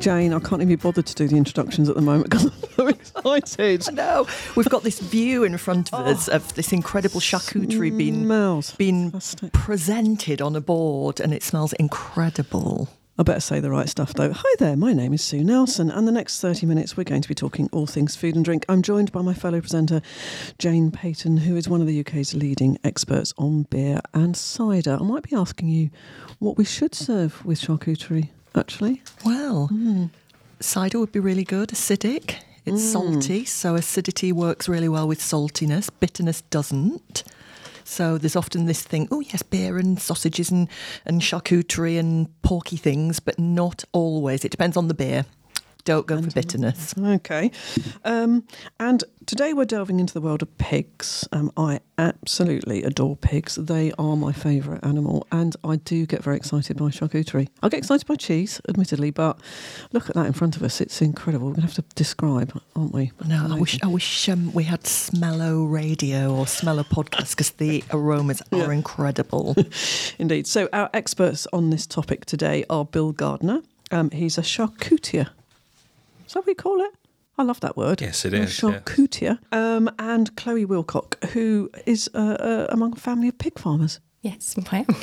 Jane, I can't even be bothered to do the introductions at the moment because I'm so excited. I know. We've got this view in front of us of this incredible charcuterie being presented on a board, and it smells incredible. I better say the right stuff, though. Hi there, my name is Sue Nelson, and the next 30 minutes we're going to be talking all things food and drink. I'm joined by my fellow presenter, Jane Payton, who is one of the UK's leading experts on beer and cider. I might be asking you what we should serve with charcuterie, actually. Well, cider would be really good, acidic. It's salty, so acidity works really well with saltiness. Bitterness doesn't. So there's often this thing, oh yes, beer and sausages and charcuterie and porky things, but not always. It depends on the beer. Don't go for bitterness. Okay. And today we're delving into the world of pigs. I absolutely adore pigs. They are my favourite animal, and I do get very excited by charcuterie. I get excited by cheese, admittedly, but look at that in front of us. It's incredible. We're going to have to describe, aren't we? No, I wish we had Smello Radio or Smello Podcast, because the aromas are incredible. Indeed. So our experts on this topic today are Bill Gardner. He's a charcutier. Is that what you call it? I love that word. Yes, it is. Charcutier. Yeah. And Chloe Wilcock, who is among a family of pig farmers. Yes, I am.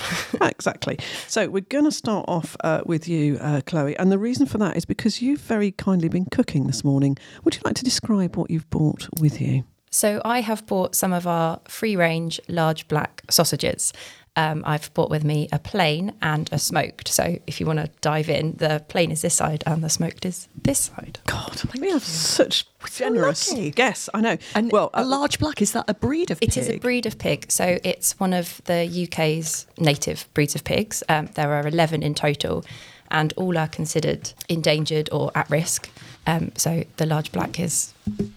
Exactly. So we're going to start off with you, Chloe. And the reason for that is because you've very kindly been cooking this morning. Would you like to describe what you've brought with you? So I have bought some of our free-range large black sausages. I've brought with me a plain and a smoked. So if you want to dive in, the plain is this side and the smoked is this side. God, we have such generous guests. I know. And well, a large black, is that a breed of pig? It is a breed of pig. So it's one of the UK's native breeds of pigs. There are 11 in total, and all are considered endangered or at risk. So the large black is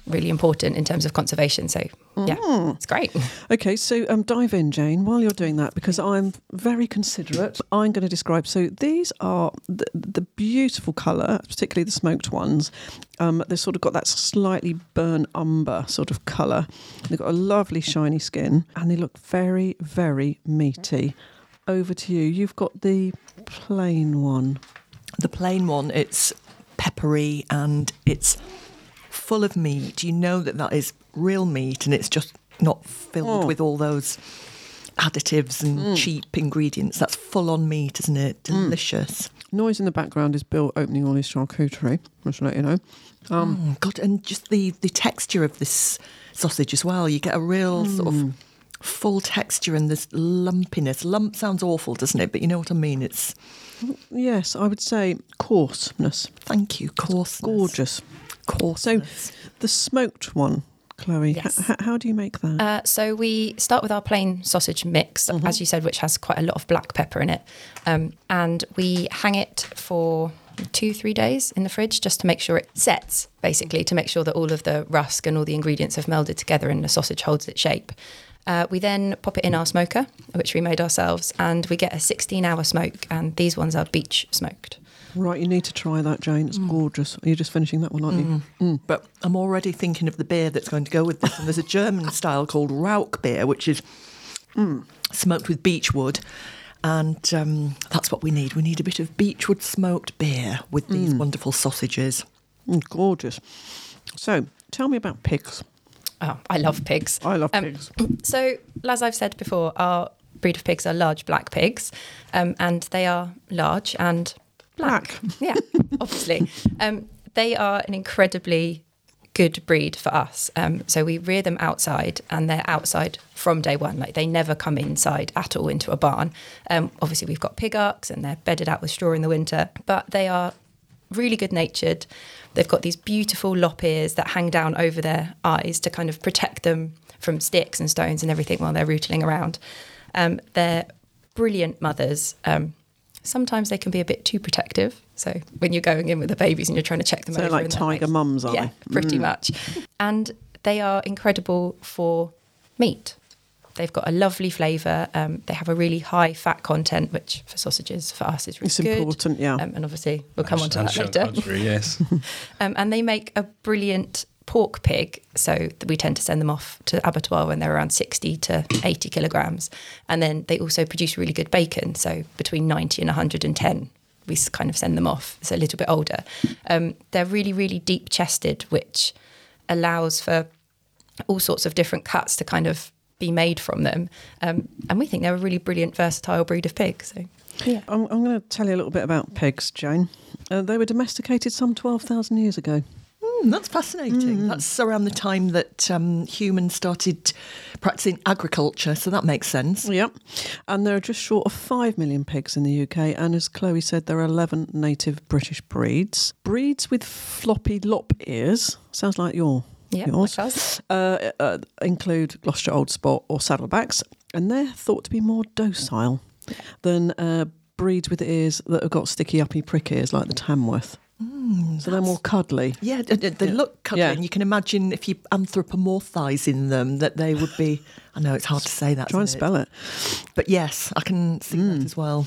really important in terms of conservation. So, it's great. Okay, so dive in, Jane, while you're doing that, because I'm very considerate. I'm going to describe. So these are the beautiful colour, particularly the smoked ones. They've sort of got that slightly burnt umber sort of colour. They've got a lovely shiny skin, and they look very, very meaty. Over to you. You've got the plain one. The plain one, it's peppery and it's full of meat. You know that is real meat, and it's just not filled with all those additives and cheap ingredients. That's full-on meat, isn't it? Delicious. Noise in the background is Bill opening all his charcuterie, I should let you know. God, and just the texture of this sausage as well. You get a real sort of full texture and this lumpiness. Lump sounds awful, doesn't it? But you know what I mean. It's... Yes, I would say coarseness. Thank you, coarseness. Gorgeous. Coarseness. So the smoked one, Chloe, yes. How do you make that? So we start with our plain sausage mix, as you said, which has quite a lot of black pepper in it. And we hang it for 2-3 days in the fridge just to make sure it sets, basically, to make sure that all of the rusk and all the ingredients have melded together and the sausage holds its shape. We then pop it in our smoker, which we made ourselves, and we get a 16-hour smoke, and these ones are beech smoked. Right, you need to try that, Jane. It's gorgeous. You're just finishing that one, aren't you? But I'm already thinking of the beer that's going to go with this, and there's a German style called Rauch beer, which is smoked with beech wood, and that's what we need. We need a bit of beech wood smoked beer with these wonderful sausages. Gorgeous. So, tell me about pigs. Oh, I love pigs. I love pigs. So, as I've said before, our breed of pigs are large black pigs, and they are large and black. Yeah, obviously. They are an incredibly good breed for us. So we rear them outside, and they're outside from day one. Like, they never come inside at all into a barn. Obviously, we've got pig arks, and they're bedded out with straw in the winter, but they are really good-natured. They've got these beautiful lop ears that hang down over their eyes to kind of protect them from sticks and stones and everything while they're rootling around. They're brilliant mothers. Sometimes they can be a bit too protective. So when you're going in with the babies and you're trying to check them out. So they're like tiger mums, aren't they? Yeah, pretty much. And they are incredible for meat. They've got a lovely flavour. They have a really high fat content, which for sausages, for us, is really good. It's important, yeah. And obviously, we'll come on to that later. Country, yes. And they make a brilliant pork pig. So we tend to send them off to the abattoir when they're around 60 to 80 kilograms. And then they also produce really good bacon. So between 90 and 110, we kind of send them off. It's a little bit older. They're really, really deep chested, which allows for all sorts of different cuts to kind of be made from them. And we think they're a really brilliant, versatile breed of pig. So, yeah. I'm going to tell you a little bit about pigs, Jane. They were domesticated some 12,000 years ago. That's fascinating. That's around the time that humans started practicing agriculture, so that makes sense. Yep. And there are just short of 5 million pigs in the UK, and as Chloe said, there are 11 native British breeds. Breeds with floppy lop ears, sounds like yours, include Gloucester Old Spot or Saddlebacks, and they're thought to be more docile than breeds with ears that have got sticky, uppy prick ears like the Tamworth. So they're more cuddly. Yeah, they look cuddly, and you can imagine if you anthropomorphising them that they would be. I know it's hard to say that. Try and spell it. But yes, I can see that as well.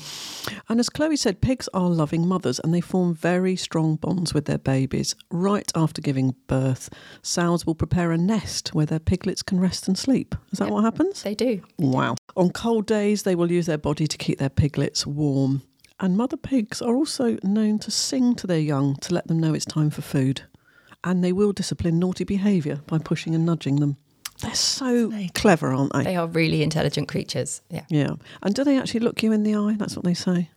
And as Chloe said, pigs are loving mothers, and they form very strong bonds with their babies right after giving birth. Sows will prepare a nest where their piglets can rest and sleep. Is that what happens? They do. Wow. On cold days, they will use their body to keep their piglets warm. And mother pigs are also known to sing to their young to let them know it's time for food. And they will discipline naughty behaviour by pushing and nudging them. They're so clever, aren't they? They are really intelligent creatures, yeah. Yeah. And do they actually look you in the eye? That's what they say.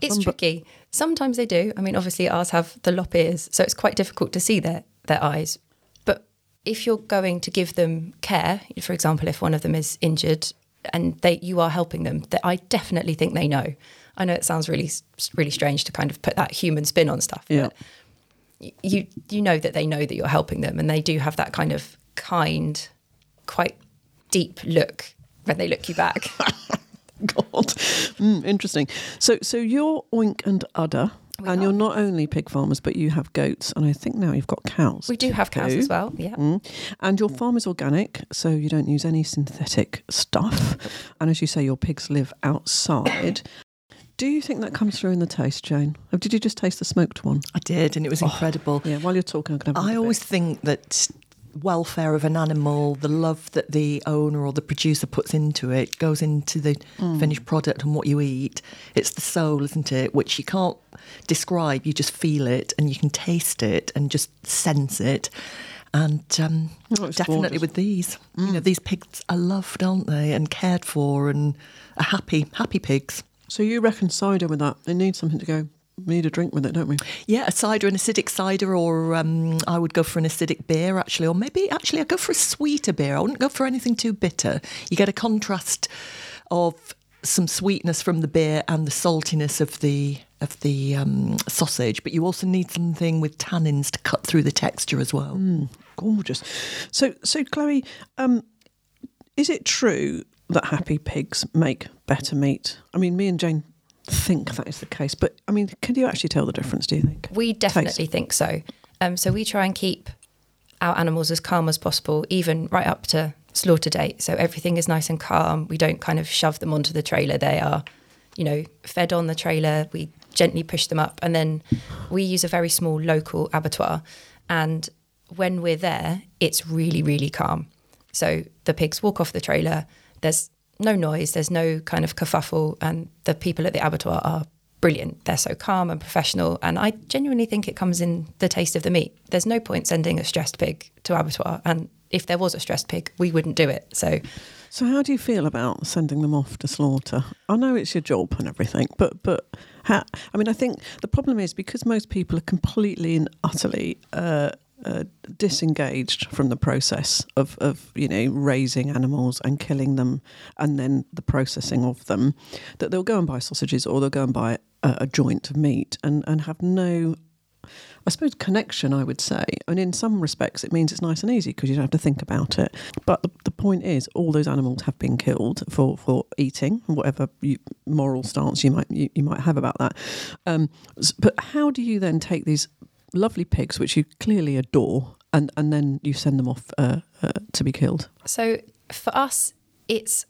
It's tricky. Sometimes they do. I mean, obviously ours have the lop ears, so it's quite difficult to see their eyes. But if you're going to give them care, for example, if one of them is injured and you are helping them, I definitely think they know. I know it sounds really, really strange to kind of put that human spin on stuff, but you know that they know that you're helping them, and they do have that kind of kind, quite deep look when they look you back. God, interesting. So you're Oink and Udder, and you're not only pig farmers, but you have goats, and I think now you've got cows. We do have cows as well, yeah. And your farm is organic, so you don't use any synthetic stuff, and as you say, your pigs live outside. Do you think that comes through in the taste, Jane? Or did you just taste the smoked one? I did, and it was incredible. Yeah, while you're talking, I can have a always think that welfare of an animal, the love that the owner or the producer puts into it, goes into the finished product and what you eat. It's the soul, isn't it? Which you can't describe. You just feel it, and you can taste it, and just sense it. And definitely gorgeous. With these, you know, these pigs are loved, aren't they? And cared for, and are happy pigs. So you reckon cider with that? They need something to go. We need a drink with it, don't we? Yeah, a cider, an acidic cider, or I would go for an acidic beer actually, or maybe actually I'd go for a sweeter beer. I wouldn't go for anything too bitter. You get a contrast of some sweetness from the beer and the saltiness of the sausage, but you also need something with tannins to cut through the texture as well. Gorgeous. So Chloe, is it true that happy pigs make better meat? I mean, me and Jane think that is the case, but I mean, can you actually tell the difference, do you think? We definitely think so. So we try and keep our animals as calm as possible, even right up to slaughter date. So everything is nice and calm. We don't kind of shove them onto the trailer. They are, you know, fed on the trailer. We gently push them up, and then we use a very small local abattoir. And when we're there, it's really, really calm. So the pigs walk off the trailer. There's no noise, there's no kind of kerfuffle, and the people at the abattoir are brilliant. They're so calm and professional, and I genuinely think it comes in the taste of the meat. There's no point sending a stressed pig to abattoir, and if there was a stressed pig, we wouldn't do it. So how do you feel about sending them off to slaughter? I know it's your job and everything, but how, I mean, I think the problem is because most people are completely and utterly disengaged from the process of you know, raising animals and killing them and then the processing of them, that they'll go and buy sausages or they'll go and buy a joint of meat and have no I suppose, connection, I would say. And in some respects, it means it's nice and easy because you don't have to think about it. But the point is, all those animals have been killed for eating, whatever moral stance you might have about that. But how do you then take these lovely pigs, which you clearly adore, and then you send them off to be killed? So for us, it's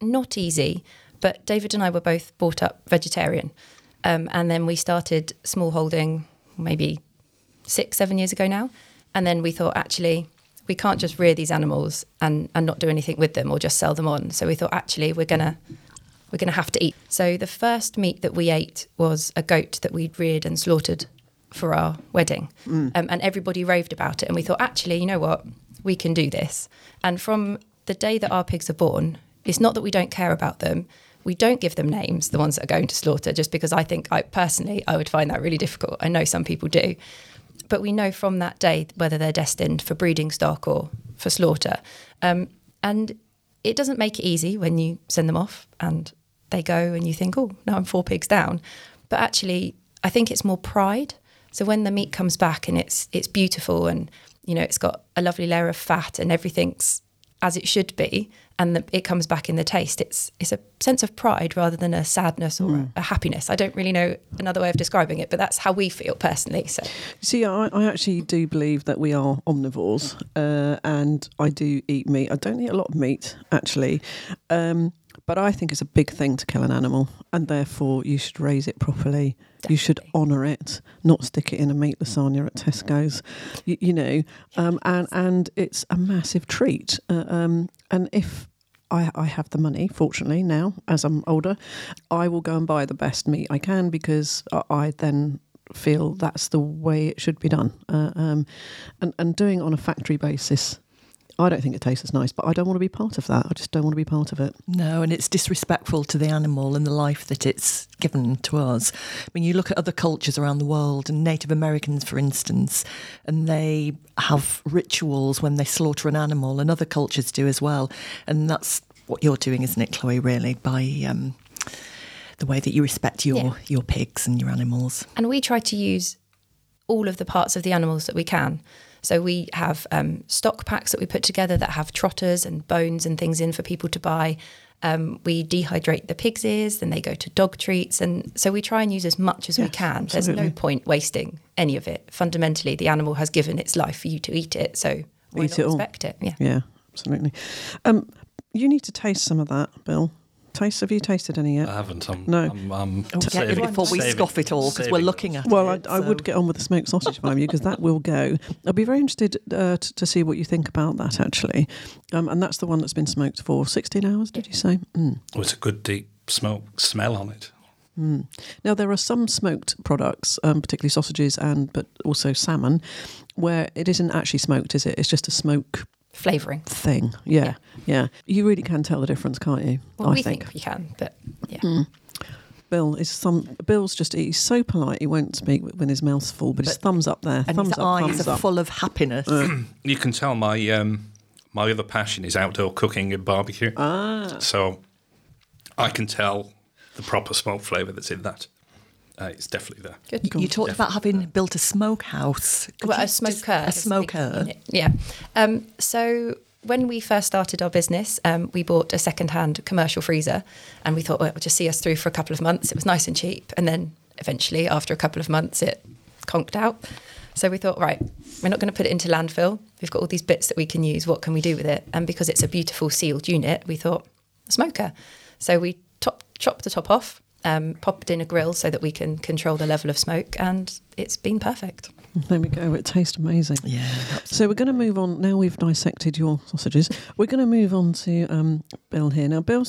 not easy, but David and I were both brought up vegetarian. And then we started small holding maybe 6-7 years ago now. And then we thought, actually, we can't just rear these animals and not do anything with them or just sell them on. So we thought, actually, we're gonna have to eat. So the first meat that we ate was a goat that we'd reared and slaughtered for our wedding. And everybody raved about it. And we thought, actually, you know what? We can do this. And from the day that our pigs are born, it's not that we don't care about them. We don't give them names, the ones that are going to slaughter, just because I think I personally would find that really difficult. I know some people do. But we know from that day whether they're destined for breeding stock or for slaughter. And it doesn't make it easy when you send them off and they go and you think, oh, now I'm 4 pigs down. But actually, I think it's more pride. So when the meat comes back and it's beautiful and, you know, it's got a lovely layer of fat and everything's as it should be, and it comes back in the taste, it's a sense of pride rather than a sadness or a happiness. I don't really know another way of describing it, but that's how we feel personally. So, see, I actually do believe that we are omnivores, and I do eat meat. I don't eat a lot of meat, actually, but I think it's a big thing to kill an animal, and therefore you should raise it properly. Definitely. You should honour it, not stick it in a meat lasagna at Tesco's, you know. And it's a massive treat. And if I have the money, fortunately, now, as I'm older, I will go and buy the best meat I can because I then feel that's the way it should be done. And doing it on a factory basis, I don't think it tastes as nice, but I don't want to be part of that. I just don't want to be part of it. No, and it's disrespectful to the animal and the life that it's given to us. I mean, you look at other cultures around the world, and Native Americans, for instance, and they have rituals when they slaughter an animal, and other cultures do as well. And that's what you're doing, isn't it, Chloe, really, by the way that you respect your pigs and your animals. And we try to use all of the parts of the animals that we can. So we have stock packs that we put together that have trotters and bones and things in for people to buy. We dehydrate the pig's ears, then they go to dog treats. And so we try and use as much as we can. Absolutely. There's no point wasting any of it. Fundamentally, the animal has given its life for you to eat it. So why not respect it? Yeah, absolutely. You need to taste some of that, Bill. Have you tasted any yet? I haven't. I'm saving it before we scoff it all because we're looking at it. Well, I would get on with the smoked sausage if I'm you because that will go. I'll be very interested to see what you think about that actually. And that's the one that's been smoked for 16 hours, did you say? Oh, it's a good deep smell on it. Mm. Now, there are some smoked products, particularly sausages but also salmon, where it isn't actually smoked, is it? It's just a smoke flavouring thing, yeah. You really can tell the difference, can't you? Well, I think you can, but yeah. Mm. Bill's just, he's so polite, he won't speak when his mouth's full, but his thumbs up there, and his eyes are full of happiness. You can tell my other passion is outdoor cooking and barbecue, so I can tell the proper smoke flavour that's in that. It's definitely there. Good. You talked about having built a smokehouse. Well, a smoker. A smoker. Yeah. So when we first started our business, we bought a second-hand commercial freezer and we thought, well, it'll just see us through for a couple of months. It was nice and cheap. And then eventually, after a couple of months, it conked out. So we thought, right, we're not going to put it into landfill. We've got all these bits that we can use. What can we do with it? And because it's a beautiful sealed unit, we thought, a smoker. So we chopped the top off. Popped in a grill so that we can control the level of smoke, and it's been perfect. There we go. It tastes amazing. Yeah. Absolutely. So we're going to move on. Now we've dissected your sausages. We're going to move on to Bill here. Now, Bill,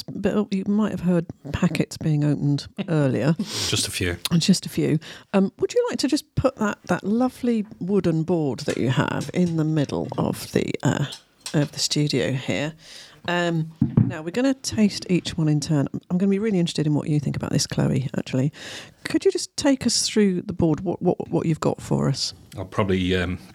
you might have heard packets being opened earlier. Just a few. Would you like to just put that lovely wooden board that you have in the middle of the studio here? Now we're going to taste each one in turn. I'm going to be really interested in what you think about this, Chloe, actually. Could you just take us through the board, what you've got for us? I'll probably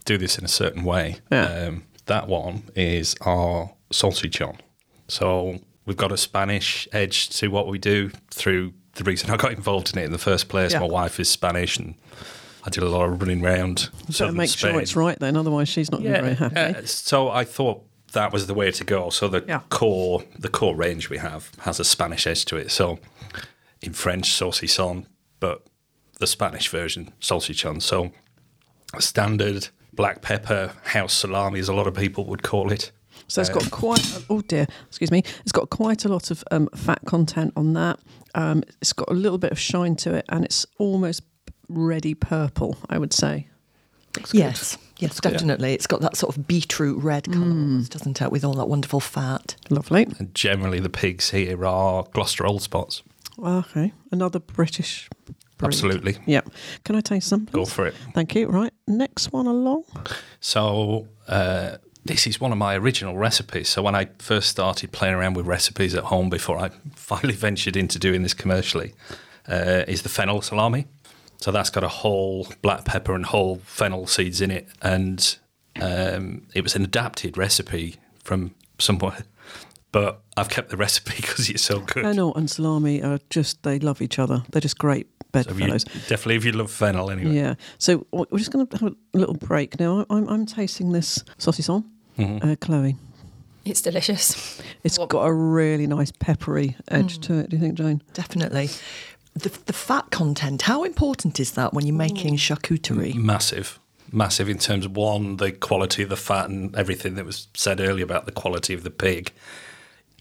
do this in a certain way. Yeah. That one is our salchichón. So we've got a Spanish edge to what we do through the reason I got involved in it in the first place. Yeah. My wife is Spanish and I did a lot of running around. So make Spain. Sure it's right then, otherwise she's not going to be very happy. So I thought that was the way to go. So the core range we have has a Spanish edge to it. So in French, saucisson, but the Spanish version, salchichón. So standard black pepper house salami, as a lot of people would call it. So it's got quite a lot of fat content on that. It's got a little bit of shine to it, and it's almost ready purple, I would say. Yes, definitely. Yeah. It's got that sort of beetroot red colour, doesn't it, with all that wonderful fat. Lovely. And generally the pigs here are Gloucester Old Spots. Okay, another British breed. Absolutely. Yeah. Can I taste some, please? Go for it. Thank you. Right, next one along. So... this is one of my original recipes. So when I first started playing around with recipes at home before I finally ventured into doing this commercially, is the fennel salami. So that's got a whole black pepper and whole fennel seeds in it. And it was an adapted recipe from somewhere. But I've kept the recipe because it's so good. Fennel and salami are just, they love each other. They're just great. Definitely, if you love fennel anyway. Yeah. So we're just going to have a little break now. I'm tasting this saucisson, Chloe. It's delicious. It's got a really nice peppery edge to it, do you think, Jane? Definitely. The fat content, how important is that when you're making charcuterie? Massive in terms of, one, the quality of the fat and everything that was said earlier about the quality of the pig.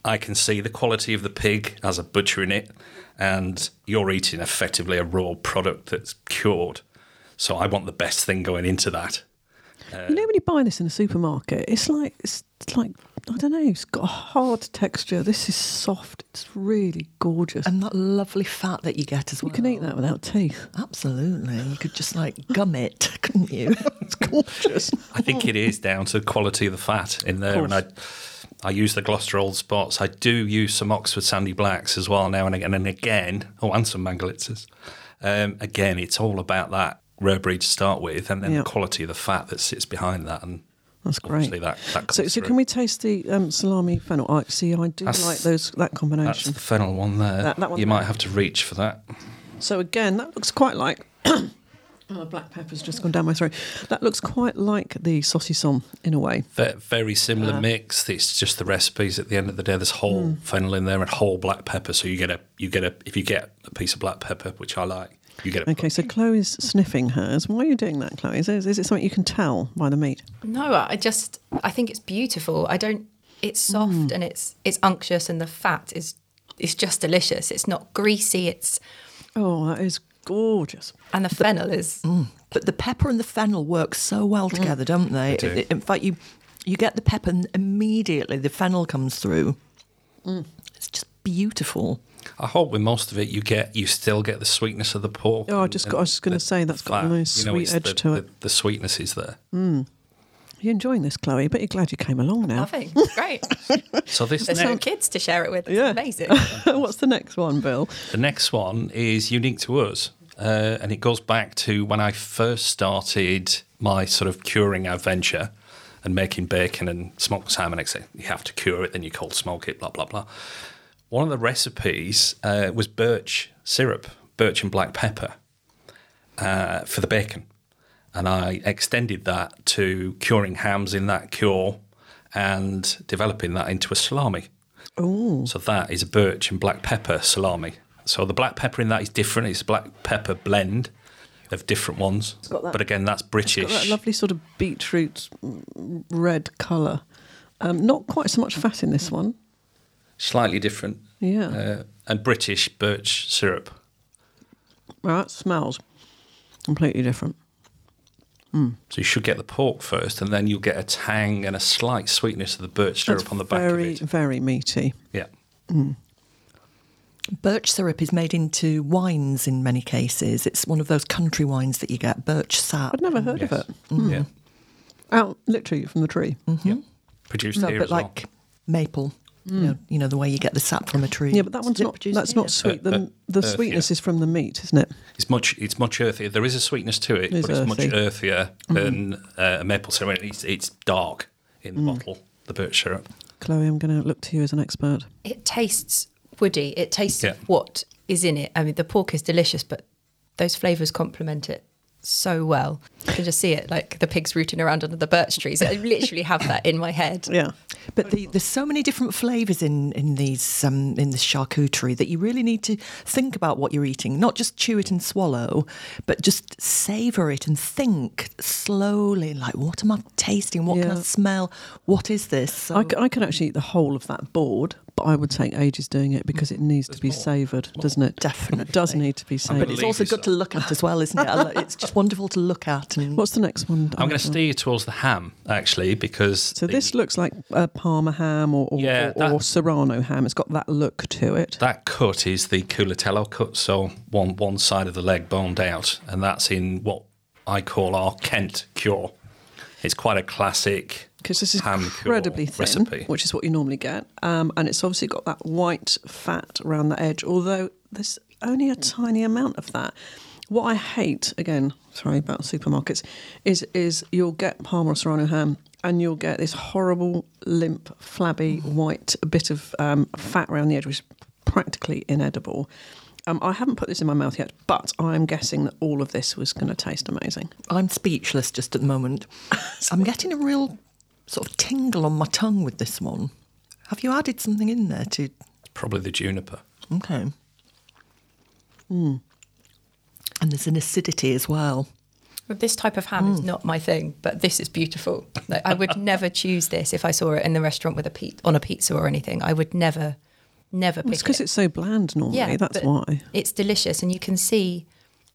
I can see the quality of the pig as a butcher in it. And you're eating effectively a raw product that's cured. So I want the best thing going into that. You know, when you buy this in a supermarket, it's like I don't know, it's got a hard texture. This is soft. It's really gorgeous. And that lovely fat that you get as well. You can eat that without teeth. Absolutely. You could just like gum it, couldn't you? It's gorgeous. I think it is down to the quality of the fat in there. And I use the Gloucester Old Spots. I do use some Oxford Sandy Blacks as well now and some Mangalitzas. Again, it's all about that rare breed to start with, and then the quality of the fat that sits behind that. And that's great. That so can we taste the salami fennel? I like that combination. That's the fennel one there. That one might have to reach for that. So again, that looks quite like... the black pepper's just gone down my throat. That looks quite like the saucisson in a way. Very similar mix. It's just the recipes at the end of the day. There's whole fennel in there and whole black pepper. So if you get a piece of black pepper, which I like, you get it. Okay, so Chloe's sniffing hers. Why are you doing that, Chloe? Is it something you can tell by the meat? No, I think it's beautiful. It's soft and it's unctuous, and the fat is just delicious. It's not greasy. That is gorgeous. And the fennel is... But the pepper and the fennel work so well together, don't they? They do. In fact, you get the pepper and immediately the fennel comes through. It's just beautiful. I hope with most of it you still get the sweetness of the pork. I was just going to say that's got a nice sweet edge to it. The sweetness is there. You're enjoying this, Chloe, but you're glad you came along now. Loving. Great. So there's some kids to share it with. It's amazing. What's the next one, Bill? The next one is unique to us, and it goes back to when I first started my sort of curing adventure and making bacon and smoked salmon, etc. You have to cure it, then you cold smoke it, blah, blah, blah. One of the recipes was birch syrup, birch and black pepper for the bacon. And I extended that to curing hams in that cure and developing that into a salami. Ooh. So that is a birch and black pepper salami. So the black pepper in that is different. It's a black pepper blend of different ones. But again, that's British. It's got that lovely sort of beetroot red colour. Not quite so much fat in this one. Slightly different. Yeah. And British birch syrup. Well, that smells completely different. So you should get the pork first, and then you'll get a tang and a slight sweetness of the birch syrup on the back of it. Very, very meaty. Yeah. Birch syrup is made into wines in many cases. It's one of those country wines that you get, birch sap. I'd never heard of it. Yeah. Out literally from the tree. Mm-hmm. Yeah. Produced here as well. But like maple. You know the way you get the sap from a tree. Yeah, but that one's not sweet. The sweetness is from the meat, isn't it? It's much earthier. There is a sweetness to it, but it's much earthier than maple syrup. It's dark in the bottle, the birch syrup. Chloe, I'm going to look to you as an expert. It tastes woody. It tastes what is in it. I mean, the pork is delicious, but those flavours complement it so well. I can just see it, like the pigs rooting around under the birch trees. I literally have that in my head. Yeah, but there's so many different flavours in these in the charcuterie that you really need to think about what you're eating, not just chew it and swallow, but just savour it and think slowly, like, what am I tasting? What can I smell? What is this? So I can actually eat the whole of that board, but I would take ages doing it because it needs to be savoured, doesn't it? Definitely. It does need to be savoured. But it's also good to look at as well, isn't it? It's just wonderful to look at. And what's the next one? I'm going to steer you towards the ham, actually, because... So this looks like a Parma ham or Serrano ham. It's got that look to it. That cut is the culatello cut, so one side of the leg boned out, and that's in what I call our Kent cure. It's quite a classic... Because this is incredibly thin recipe, which is what you normally get, and it's obviously got that white fat around the edge. Although there's only a tiny amount of that. What I hate, again, sorry about supermarkets, is you'll get Parma or Serrano ham, and you'll get this horrible limp, flabby white bit of fat around the edge, which is practically inedible. I haven't put this in my mouth yet, but I'm guessing that all of this was going to taste amazing. I'm speechless just at the moment. I'm getting a real sort of tingle on my tongue with this one. Have you added something in there to... Probably the juniper. Okay. Mm. And there's an acidity as well. Well, this type of ham is not my thing, but this is beautiful. Like, I would never choose this if I saw it in the restaurant with on a pizza or anything. I would never pick it. It's because it's so bland normally, that's why. It's delicious, and you can see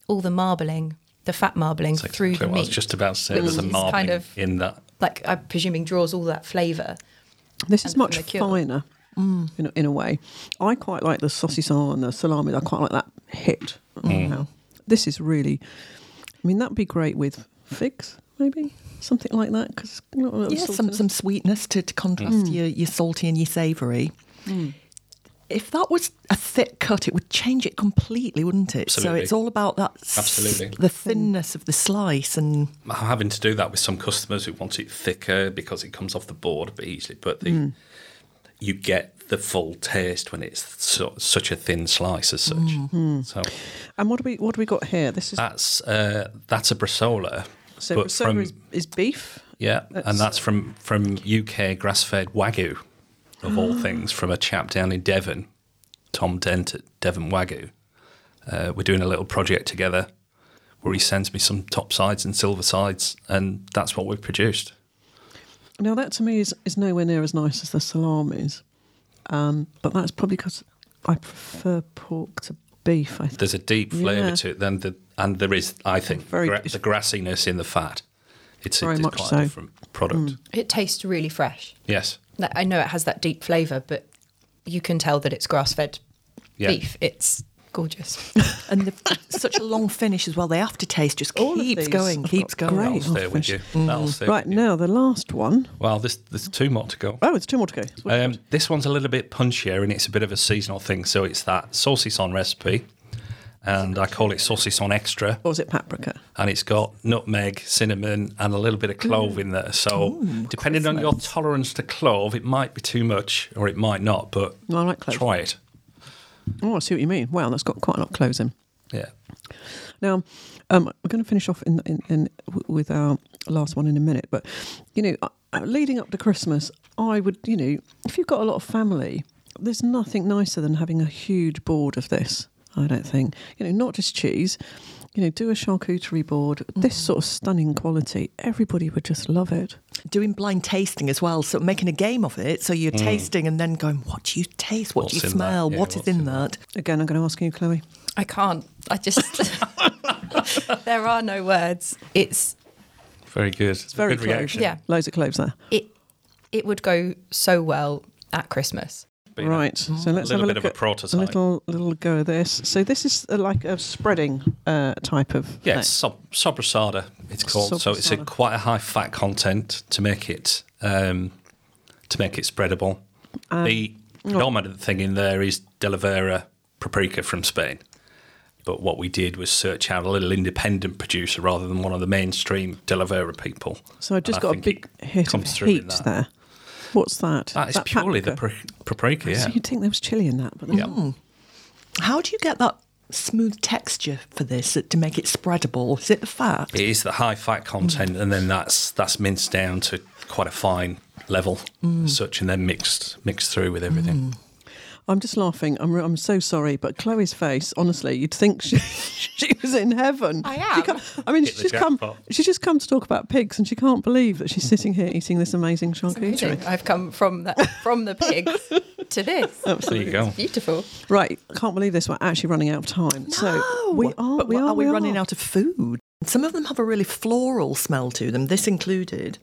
all the marbling, the fat marbling through the meat. I was just about to say, there's a marbling kind of in that. Like, I'm presuming draws all that flavour. This is much finer, in a way. I quite like the saucisson and the salami. I quite like that hit. Wow. This is really... I mean, that'd be great with figs, maybe? Something like that? Cause some sweetness to contrast your salty and your savoury. Mm. If that was a thick cut, it would change it completely, wouldn't it? Absolutely. So it's all about that. Absolutely. The thinness of the slice, and I'm having to do that with some customers who want it thicker because it comes off the board a bit easily. But you get the full taste when it's such a thin slice as such. Mm-hmm. So, and what do we got here? That's a bresaola. So bresaola is beef. Yeah, that's from UK grass-fed Wagyu. Of all things, from a chap down in Devon, Tom Dent at Devon Wagyu. We're doing a little project together where he sends me some top sides and silver sides, and that's what we've produced. Now, that to me is nowhere near as nice as the salamis, but that's probably because I prefer pork to beef, I think. There's a deep flavour to it, and there is, I think, the grassiness in the fat. It's quite a different product. Mm. It tastes really fresh. Yes. I know it has that deep flavour, but you can tell that it's grass-fed beef. It's gorgeous. And such a long finish as well. The aftertaste just keeps going. Great. That'll stay with you. Right, now, the last one. Well, there's two more to go. Oh, it's two more to go. This one's a little bit punchier, and it's a bit of a seasonal thing, so it's that saucisson recipe, and I call it saucisson extra. Or is it paprika? And it's got nutmeg, cinnamon, and a little bit of clove in there. So depending on your tolerance to clove, it might be too much or it might not, but I like clove. Try it. Oh, I see what you mean. Wow, that's got quite a lot of cloves in. Yeah. Now, we're going to finish off with our last one in a minute, but, leading up to Christmas, I would, if you've got a lot of family, there's nothing nicer than having a huge board of this. I don't think. Not just cheese, do a charcuterie board, this sort of stunning quality. Everybody would just love it. Doing blind tasting as well, so making a game of it. So you're tasting and then going, what do you taste? What do you smell? What's in that? Again, I'm going to ask you, Chloe. I can't. There are no words. It's... Very good. It's very good reaction. Yeah. Loads of cloves there. It would go so well at Christmas. Right, so let's have a look at a little go of this. So this is like a spreading type of... Yeah, Sobrasada, it's called. Sobrasada. So it's quite a high fat content to make it spreadable. The predominant thing in there is Delavera paprika from Spain. But what we did was search out a little independent producer rather than one of the mainstream Delavera people. So I just got a big hit of heat there. What's that? That is purely paprika? The paprika, yeah. So you'd think there was chili in that. But How do you get that smooth texture for this to make it spreadable? Is it the fat? It is the high fat content, and then that's minced down to quite a fine level, as such, and then mixed through with everything. I'm just laughing. I'm so sorry, but Chloe's face, honestly, you'd think she was in heaven. I am. She's just come to talk about pigs, and she can't believe that she's sitting here eating this amazing charcuterie. I've come from the pigs to this. Absolutely, there you go. It's beautiful. Right, can't believe this. We're actually running out of time. No, so we are. But we are running out of food? Some of them have a really floral smell to them. This included.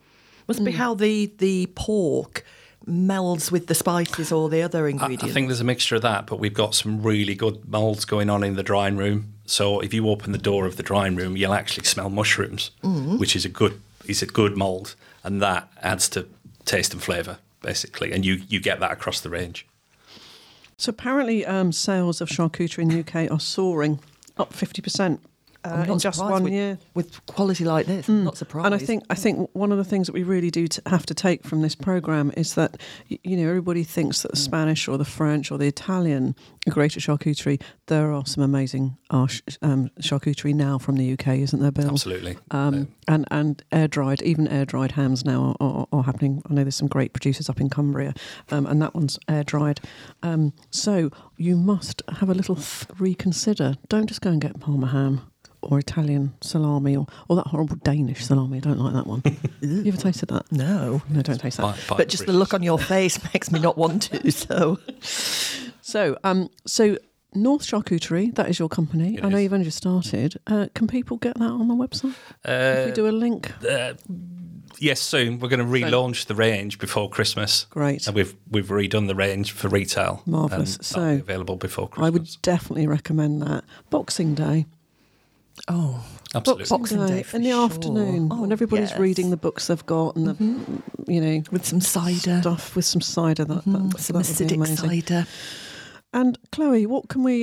Must be how the pork melds with the spices or the other ingredients. I think there's a mixture of that, but we've got some really good melds going on in the drying room. So if you open the door of the drying room, you'll actually smell mushrooms, which is a good mold, and that adds to taste and flavour, basically. And you get that across the range. So apparently sales of charcuterie in the UK are soaring, up 50%. In just 1 year, with quality like this, I'm not surprised. And I think one of the things that we really do have to take from this programme is that, you know, everybody thinks that the Spanish or the French or the Italian are great at charcuterie. There are some amazing charcuterie now from the UK, isn't there, Bill? Absolutely. And even air dried hams now are happening. I know there's some great producers up in Cumbria, and that one's air dried. So you must have a little reconsider. Don't just go and get Parma ham or Italian salami, or that horrible Danish salami. I don't like that one. You ever tasted that? No, don't taste that. But just the look on your face makes me not want to. So North Charcuterie, that is your company. I know you've only just started. Can people get that on the website? If we do a link? Yes, soon. We're going to relaunch the range before Christmas. Great. And we've redone the range for retail. Marvellous. So that'll be available before Christmas. I would definitely recommend that. Boxing Day. Oh, absolutely. Boxing Day in the afternoon, when everybody's reading the books they've got, and the, you know, with some cider, that would be amazing. Cider. And Chloe, what can we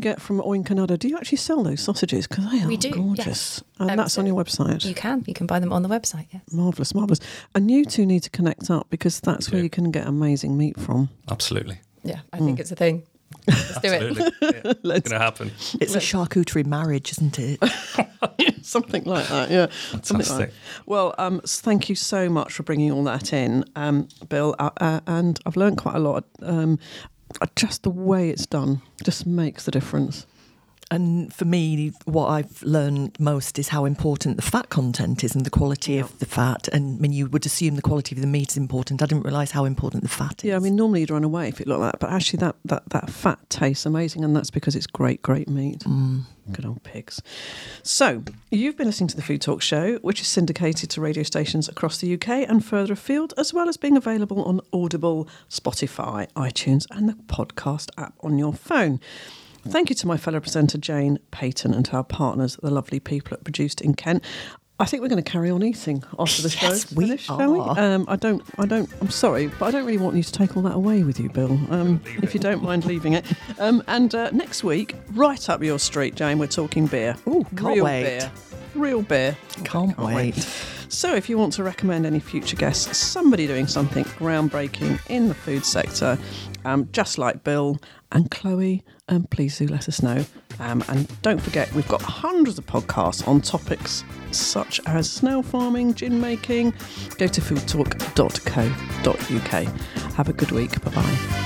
get from Oink and Udder? Do you actually sell those sausages? Because they are gorgeous, yes. And that's on your website. You can buy them on the website. Yes, marvelous. And you two need to connect up, because that's where you can get amazing meat from. Absolutely. Yeah, I think it's a thing. Let's do it. Yeah. It's going to happen. It's a charcuterie marriage, isn't it? Something like that, yeah. Fantastic. Well, thank you so much for bringing all that in, Bill. And I've learned quite a lot. Just the way it's done just makes the difference. And for me, what I've learned most is how important the fat content is and the quality of the fat. And I mean, you would assume the quality of the meat is important. I didn't realise how important the fat is. Yeah, I mean, normally you'd run away if it looked like that. But actually that fat tastes amazing, and that's because it's great, great meat. Mm. Good old pigs. So you've been listening to The Food Talk Show, which is syndicated to radio stations across the UK and further afield, as well as being available on Audible, Spotify, iTunes and the podcast app on your phone. Thank you to my fellow presenter, Jane Payton, and to our partners, the lovely people at Produced in Kent. I think we're going to carry on eating after this show. Shall we? I'm sorry, but I don't really want you to take all that away with you, Bill, if you don't mind leaving it. And next week, right up your street, Jane, we're talking beer. Ooh, Real beer. Can't wait. So if you want to recommend any future guests, somebody doing something groundbreaking in the food sector, just like Bill and Chloe, please do let us know. And don't forget, we've got hundreds of podcasts on topics such as snail farming, gin making. Go to foodtalk.co.uk. Have a good week. Bye-bye.